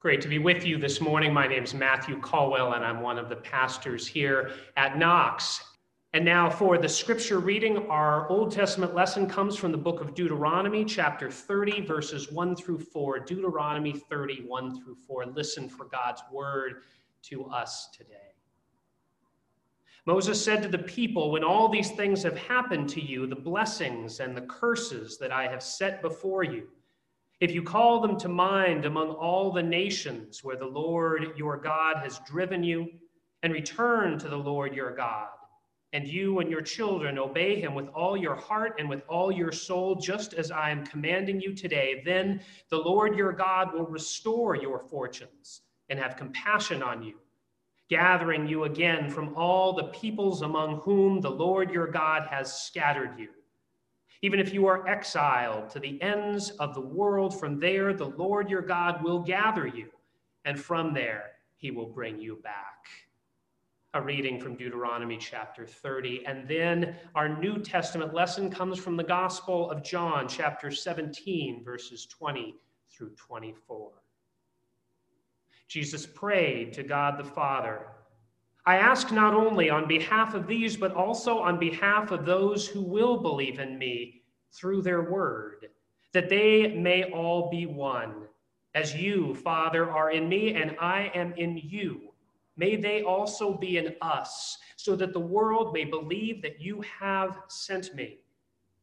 Great to be with you this morning. My name is Matthew Colwell, and I'm one of the pastors here at Knox. And now for the scripture reading, our Old Testament lesson comes from the book of Deuteronomy, chapter 30, verses 1 through 4, Deuteronomy 30, 1 through 4. Listen for God's word to us today. Moses said to the people, when all these things have happened to you, the blessings and the curses that I have set before you, if you call them to mind among all the nations where the Lord your God has driven you, and return to the Lord your God, and you and your children obey him with all your heart and with all your soul, just as I am commanding you today, then the Lord your God will restore your fortunes and have compassion on you, gathering you again from all the peoples among whom the Lord your God has scattered you. Even if you are exiled to the ends of the world, from there the Lord your God will gather you, and from there he will bring you back. A reading from Deuteronomy chapter 30. And then our New Testament lesson comes from the Gospel of John, chapter 17, verses 20 through 24. Jesus prayed to God the Father, I ask not only on behalf of these, but also on behalf of those who will believe in me through their word, that they may all be one, as you, Father, are in me and I am in you. May they also be in us, so that the world may believe that you have sent me.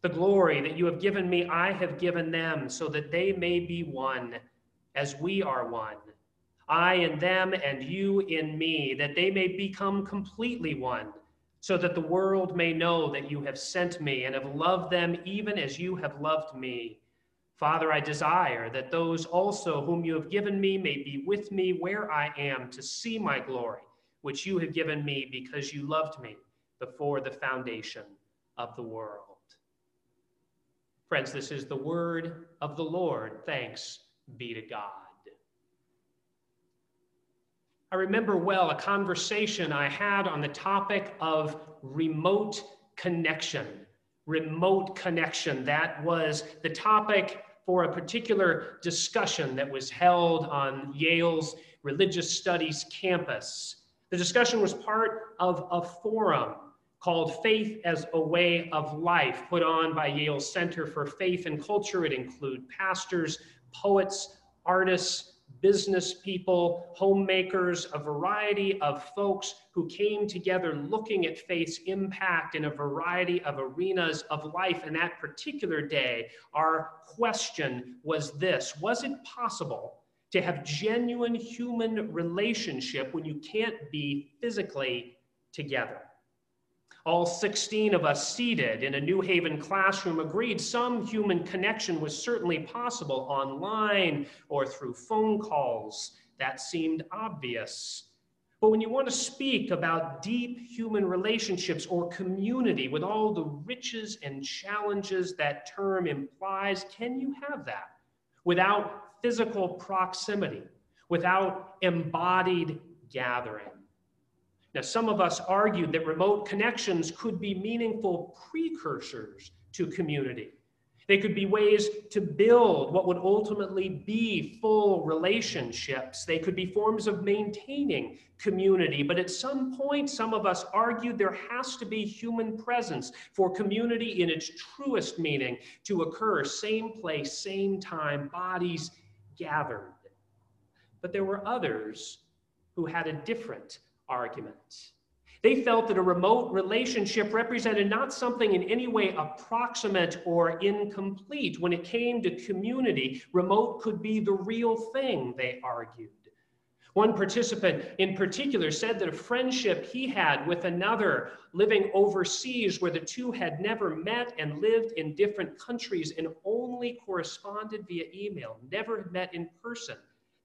The glory that you have given me, I have given them, so that they may be one, as we are one. I in them and you in me, that they may become completely one, so that the world may know that you have sent me and have loved them even as you have loved me. Father, I desire that those also whom you have given me may be with me where I am to see my glory, which you have given me because you loved me before the foundation of the world. Friends, this is the word of the Lord. Thanks be to God. I remember well a conversation I had on the topic of remote connection. Remote connection, that was the topic for a particular discussion that was held on Yale's religious studies campus. The discussion was part of a forum called Faith as a Way of Life, put on by Yale's Center for Faith and Culture. It included pastors, poets, artists, business people, homemakers, a variety of folks who came together looking at faith's impact in a variety of arenas of life. And that particular day, our question was this: was it possible to have genuine human relationship when you can't be physically together? All 16 of us seated in a New Haven classroom agreed some human connection was certainly possible online or through phone calls. That seemed obvious. But when you want to speak about deep human relationships or community with all the riches and challenges that term implies, can you have that without physical proximity, without embodied gathering? Now, some of us argued that remote connections could be meaningful precursors to community. They could be ways to build what would ultimately be full relationships. They could be forms of maintaining community. But at some point, some of us argued there has to be human presence for community in its truest meaning to occur. Same place, same time, bodies gathered. But there were others who had a different argument. They felt that a remote relationship represented not something in any way approximate or incomplete. When it came to community, remote could be the real thing, they argued. One participant in particular said that a friendship he had with another living overseas, where the two had never met and lived in different countries and only corresponded via email, never met in person,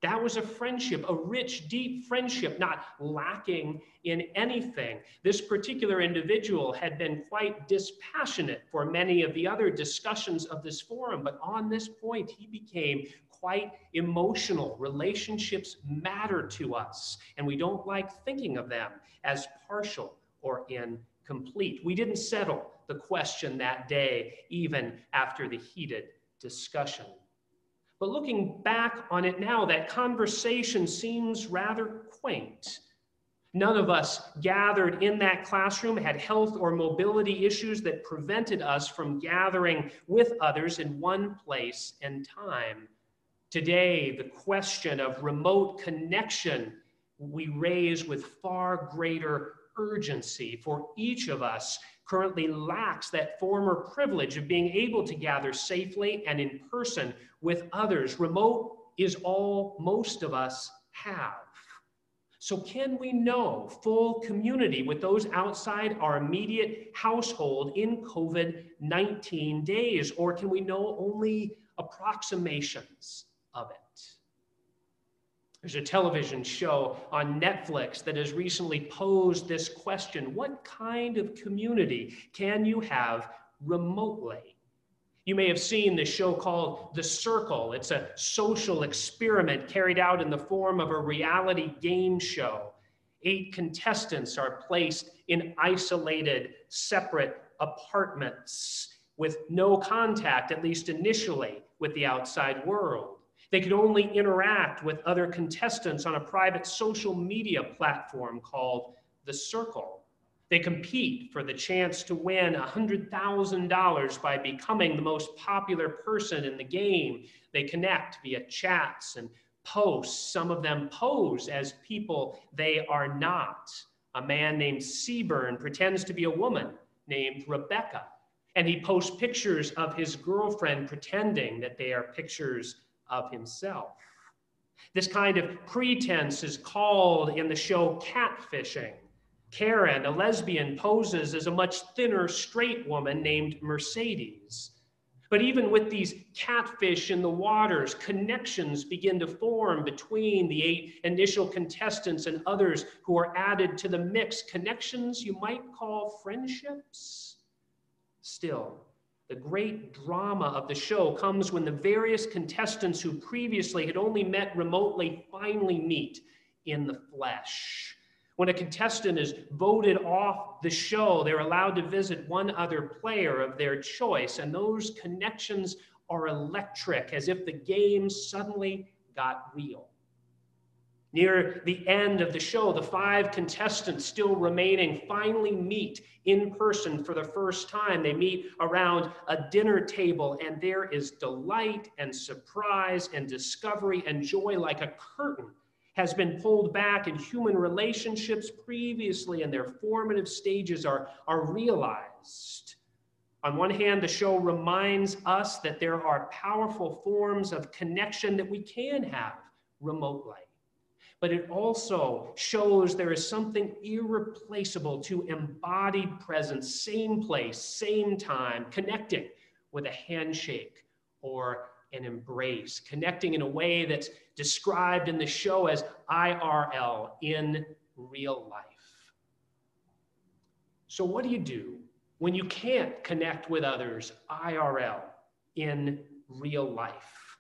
that was a friendship, a rich, deep friendship, not lacking in anything. This particular individual had been quite dispassionate for many of the other discussions of this forum, but on this point, he became quite emotional. Relationships matter to us, and we don't like thinking of them as partial or incomplete. We didn't settle the question that day, even after the heated discussion. But looking back on it now, that conversation seems rather quaint. None of us gathered in that classroom had health or mobility issues that prevented us from gathering with others in one place and time. Today, the question of remote connection we raise with far greater urgency, for each of us currently lacks that former privilege of being able to gather safely and in person with others. Remote is all most of us have. So can we know full community with those outside our immediate household in COVID-19 days, or can we know only approximations of it? There's a television show on Netflix that has recently posed this question: what kind of community can you have remotely? You may have seen the show called The Circle. It's a social experiment carried out in the form of a reality game show. 8 contestants are placed in isolated, separate apartments with no contact, at least initially, with the outside world. They could only interact with other contestants on a private social media platform called The Circle. They compete for the chance to win $100,000 by becoming the most popular person in the game. They connect via chats and posts. Some of them pose as people they are not. A man named Seaburn pretends to be a woman named Rebecca, and he posts pictures of his girlfriend pretending that they are pictures of himself. This kind of pretense is called in the show catfishing. Karen, a lesbian, poses as a much thinner straight woman named Mercedes. But even with these catfish in the waters, connections begin to form between the 8 initial contestants and others who are added to the mix. Connections you might call friendships. Still, the great drama of the show comes when the various contestants who previously had only met remotely finally meet in the flesh. When a contestant is voted off the show, they're allowed to visit one other player of their choice, and those connections are electric, as if the game suddenly got real. Near the end of the show, the 5 contestants still remaining finally meet in person for the first time. They meet around a dinner table, and there is delight and surprise and discovery and joy, like a curtain has been pulled back, and human relationships previously in their formative stages are realized. On one hand, the show reminds us that there are powerful forms of connection that we can have remotely. But it also shows there is something irreplaceable to embodied presence, same place, same time, connecting with a handshake or an embrace, connecting in a way that's described in the show as IRL, in real life. So what do you do when you can't connect with others IRL, in real life?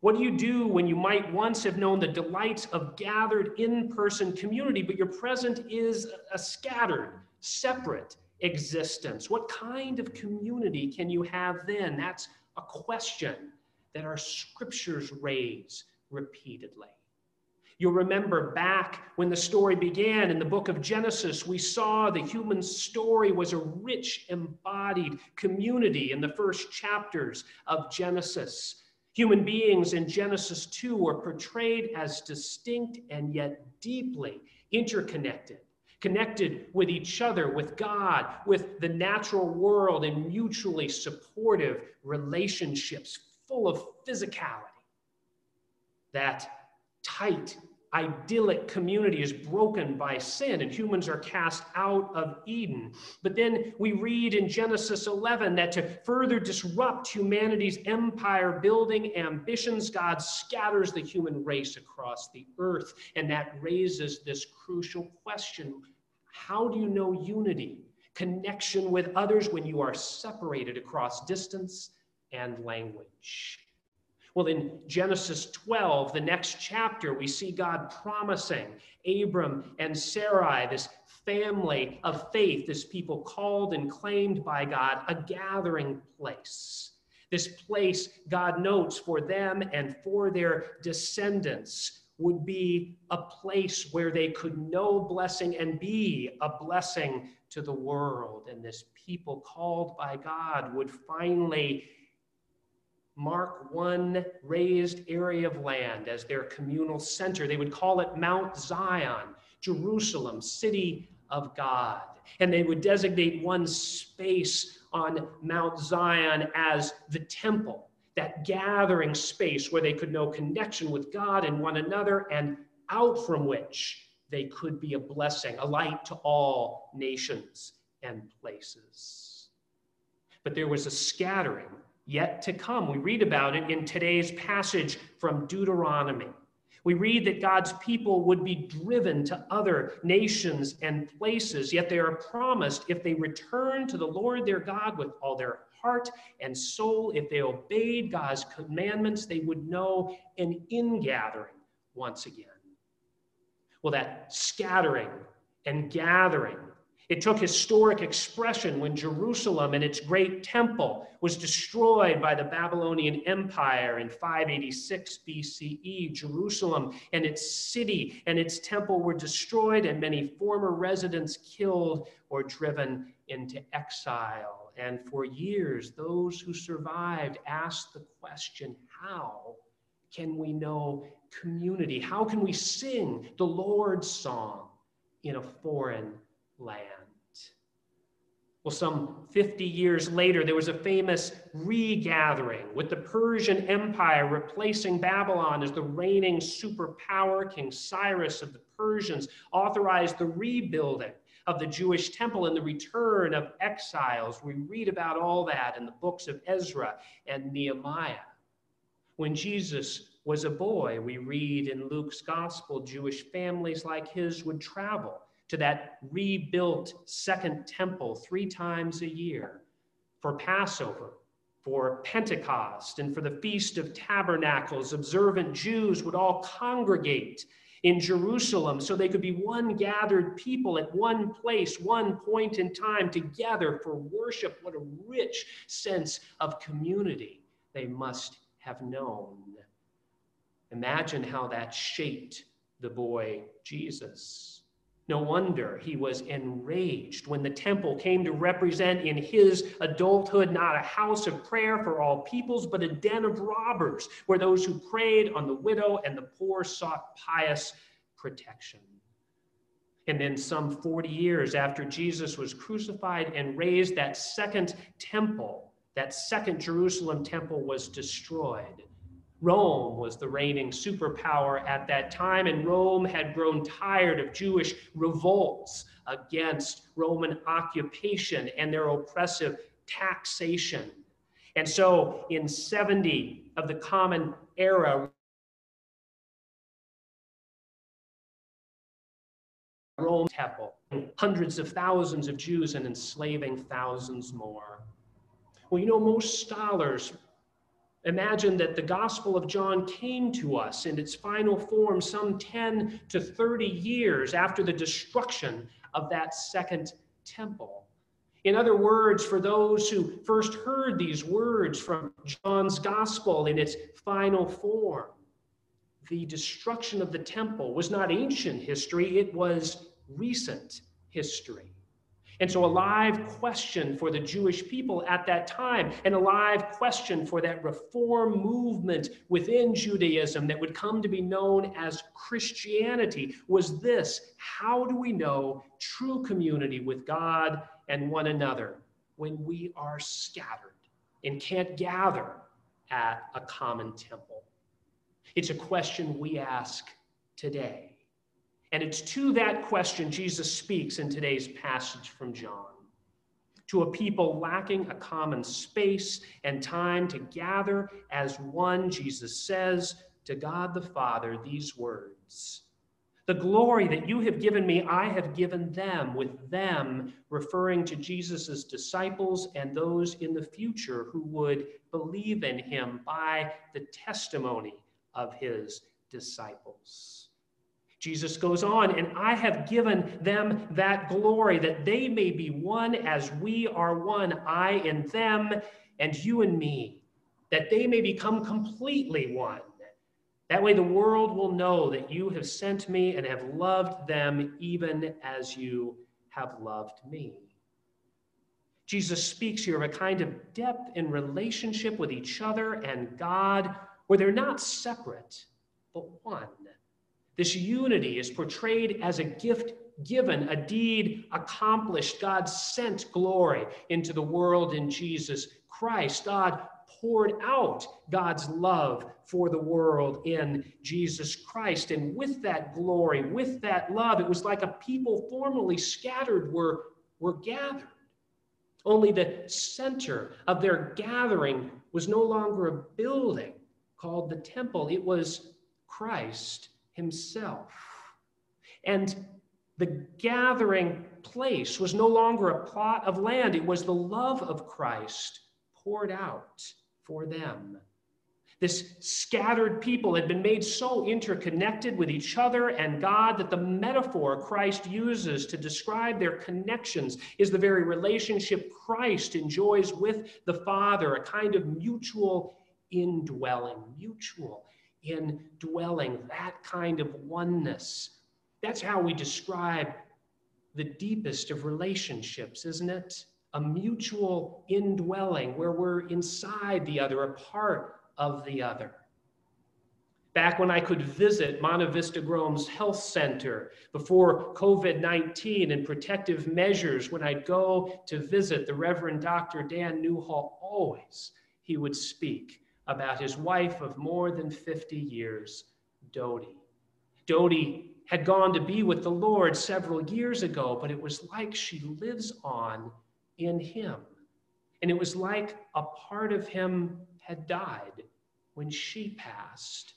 What do you do when you might once have known the delights of gathered in-person community, but your present is a scattered, separate existence? What kind of community can you have then? That's a question that our scriptures raise repeatedly. You'll remember back when the story began in the book of Genesis, we saw the human story was a rich, embodied community in the first chapters of Genesis. Human beings in Genesis 2 were portrayed as distinct and yet deeply interconnected, connected with each other, with God, with the natural world, in mutually supportive relationships full of physicality. That tight, idyllic community is broken by sin, and humans are cast out of Eden. But then we read in Genesis 11 that to further disrupt humanity's empire-building ambitions, God scatters the human race across the earth. And that raises this crucial question: how do you know unity, connection with others, when you are separated across distance and language? Well, in Genesis 12, the next chapter, we see God promising Abram and Sarai, this family of faith, this people called and claimed by God, a gathering place. This place, God notes, for them and for their descendants would be a place where they could know blessing and be a blessing to the world. And this people called by God would finally mark one raised area of land as their communal center. They would call it Mount Zion, Jerusalem, city of God. And they would designate one space on Mount Zion as the temple, that gathering space where they could know connection with God and one another, and out from which they could be a blessing, a light to all nations and places. But there was a scattering yet to come. We read about it in today's passage from Deuteronomy. We read that God's people would be driven to other nations and places, yet they are promised if they return to the Lord their God with all their heart and soul, if they obeyed God's commandments, they would know an ingathering once again. Well, that scattering and gathering, it took historic expression when Jerusalem and its great temple was destroyed by the Babylonian Empire in 586 BCE. Jerusalem and its city and its temple were destroyed, and many former residents killed or driven into exile. And for years, those who survived asked the question, how can we know community? How can we sing the Lord's song in a foreign land? Well, some 50 years later, there was a famous regathering with the Persian Empire replacing Babylon as the reigning superpower. King Cyrus of the Persians authorized the rebuilding of the Jewish temple and the return of exiles. We read about all that in the books of Ezra and Nehemiah. When Jesus was a boy, we read in Luke's gospel, Jewish families like his would travel to that rebuilt second temple 3 times a year for Passover, for Pentecost, and for the Feast of Tabernacles. Observant Jews would all congregate in Jerusalem so they could be one gathered people at one place, one point in time, together for worship. What a rich sense of community they must have known. Imagine how that shaped the boy Jesus. No wonder he was enraged when the temple came to represent in his adulthood not a house of prayer for all peoples, but a den of robbers, where those who preyed on the widow and the poor sought pious protection. And then some 40 years after Jesus was crucified and raised, that second temple, that second Jerusalem temple, was destroyed. Rome was the reigning superpower at that time, and Rome had grown tired of Jewish revolts against Roman occupation and their oppressive taxation. And so in 70 of the Common Era, Rome temple, hundreds of thousands of Jews and enslaving thousands more. Well, you know, most scholars imagine that the Gospel of John came to us in its final form some 10 to 30 years after the destruction of that second temple. In other words, for those who first heard these words from John's Gospel in its final form, the destruction of the temple was not ancient history, it was recent history. And so a live question for the Jewish people at that time, and a live question for that reform movement within Judaism that would come to be known as Christianity, was this: how do we know true community with God and one another when we are scattered and can't gather at a common temple? It's a question we ask today. And it's to that question Jesus speaks in today's passage from John. To a people lacking a common space and time to gather as one, Jesus says to God the Father these words, "The glory that you have given me, I have given them," with them referring to Jesus' disciples and those in the future who would believe in him by the testimony of his disciples. Jesus goes on, "And I have given them that glory, that they may be one as we are one, I in them and you in me, that they may become completely one. That way the world will know that you have sent me and have loved them even as you have loved me. Jesus speaks here of a kind of depth in relationship with each other and God, where they're not separate, but one. This unity is portrayed as a gift given, a deed accomplished. God sent glory into the world in Jesus Christ. God poured out God's love for the world in Jesus Christ. And with that glory, with that love, it was like a people formerly scattered were gathered. Only the center of their gathering was no longer a building called the temple. It was Christ himself. And the gathering place was no longer a plot of land. It was the love of Christ poured out for them. This scattered people had been made so interconnected with each other and God that the metaphor Christ uses to describe their connections is the very relationship Christ enjoys with the Father, a kind of mutual indwelling, that kind of oneness. That's how we describe the deepest of relationships, isn't it? A mutual indwelling where we're inside the other, a part of the other. Back when I could visit Monta Vista Grove's health center before COVID-19 and protective measures, when I'd go to visit the Reverend Dr. Dan Newhall, always he would speak about his wife of more than 50 years, Dodie. Dodie had gone to be with the Lord several years ago, but it was like she lives on in him. And it was like a part of him had died when she passed.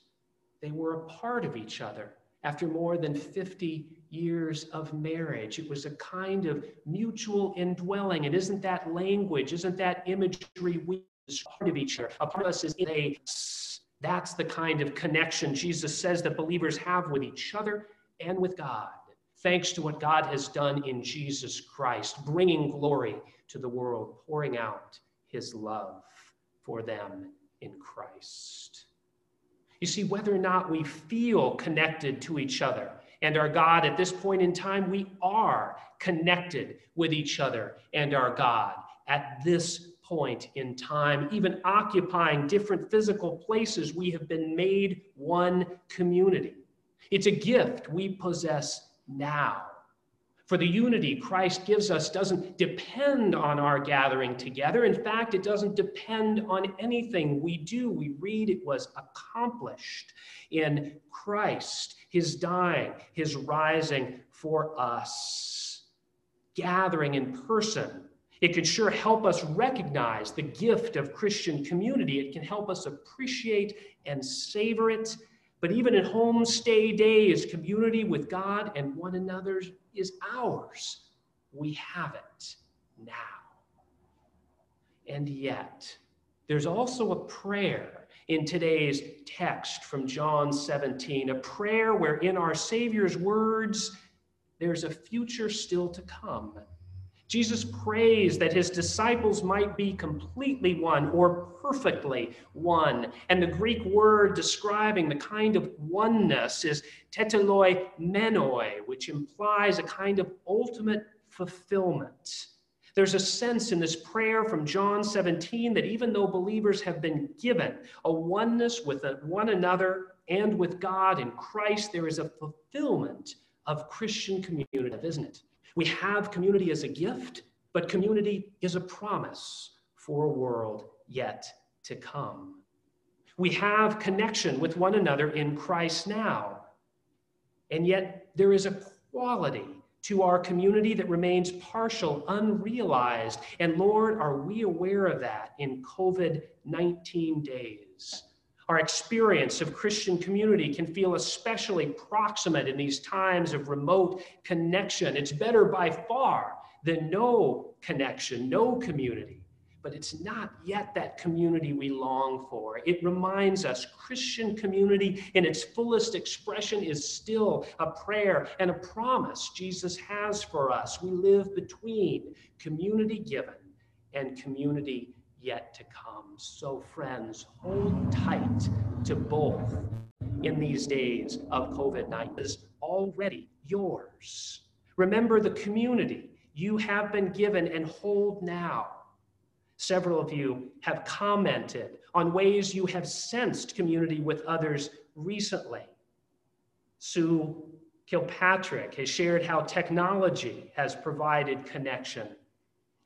They were a part of each other after more than 50 years of marriage. It was a kind of mutual indwelling. And isn't that language, isn't that imagery we part of each other? A part of us is in a, that's the kind of connection Jesus says that believers have with each other and with God, thanks to what God has done in Jesus Christ, bringing glory to the world, pouring out his love for them in Christ. You see, whether or not we feel connected to each other and our God at this point in time, we are connected with each other and our God at this point in time, even occupying different physical places, we have been made one community. It's a gift we possess now. For the unity Christ gives us doesn't depend on our gathering together. In fact, it doesn't depend on anything we do. We read it was accomplished in Christ, his dying, his rising for us. Gathering in person, it can sure help us recognize the gift of Christian community. It can help us appreciate and savor it. But even at homestay days, community with God and one another is ours. We have it now. And yet, there's also a prayer in today's text from John 17, a prayer where in our Savior's words, there's a future still to come. Jesus prays that his disciples might be completely one or perfectly one. And the Greek word describing the kind of oneness is teteloi menoi, which implies a kind of ultimate fulfillment. There's a sense in this prayer from John 17 that even though believers have been given a oneness with one another and with God in Christ, there is a fulfillment of Christian community, isn't it? We have community as a gift, but community is a promise for a world yet to come. We have connection with one another in Christ now, and yet there is a quality to our community that remains partial, unrealized, and Lord, are we aware of that in COVID-19 days? Our experience of Christian community can feel especially proximate in these times of remote connection. It's better by far than no connection, no community, but it's not yet that community we long for. It reminds us Christian community in its fullest expression is still a prayer and a promise Jesus has for us. We live between community given and community yet to come. So friends, hold tight to both in these days of COVID-19. It is already yours. Remember the community you have been given and hold now. Several of you have commented on ways you have sensed community with others recently. Sue Kilpatrick has shared how technology has provided connection.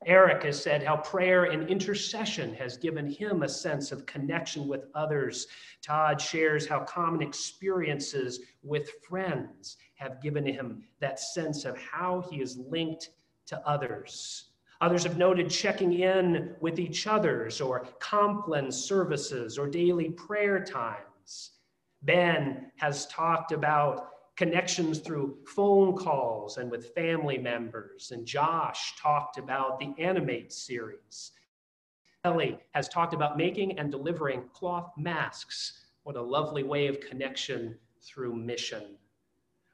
Eric has said how prayer and intercession has given him a sense of connection with others. Todd shares how common experiences with friends have given him that sense of how he is linked to others. Others have noted checking in with each other's or Compline services or daily prayer times. Ben has talked about connections through phone calls and with family members. And Josh talked about the Animate series. Ellie has talked about making and delivering cloth masks. What a lovely way of connection through mission.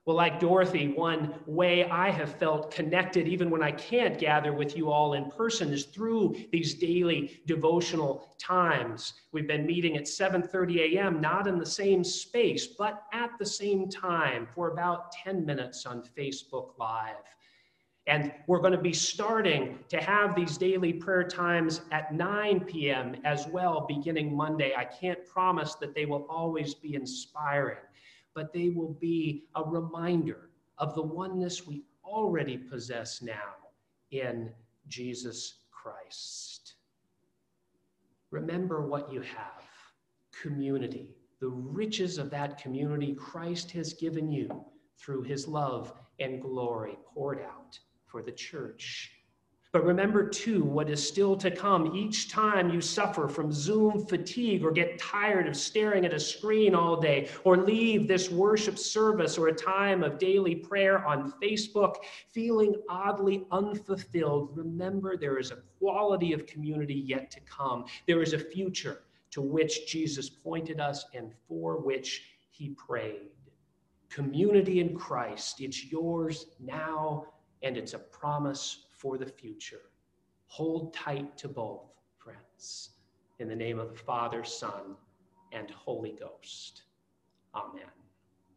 Well, like Dorothy, one way I have felt connected, even when I can't gather with you all in person, is through these daily devotional times. We've been meeting at 7:30 a.m., not in the same space, but at the same time for about 10 minutes on Facebook Live. And we're going to be starting to have these daily prayer times at 9 p.m. as well, beginning Monday. I can't promise that they will always be inspiring, but they will be a reminder of the oneness we already possess now in Jesus Christ. Remember what you have, community, the riches of that community Christ has given you through his love and glory poured out for the church. But remember too, what is still to come. Each time you suffer from Zoom fatigue or get tired of staring at a screen all day or leave this worship service or a time of daily prayer on Facebook feeling oddly unfulfilled, remember there is a quality of community yet to come. There is a future to which Jesus pointed us and for which he prayed. Community in Christ, it's yours now and it's a promise for the future. Hold tight to both, friends. In the name of the Father, Son, and Holy Ghost. Amen.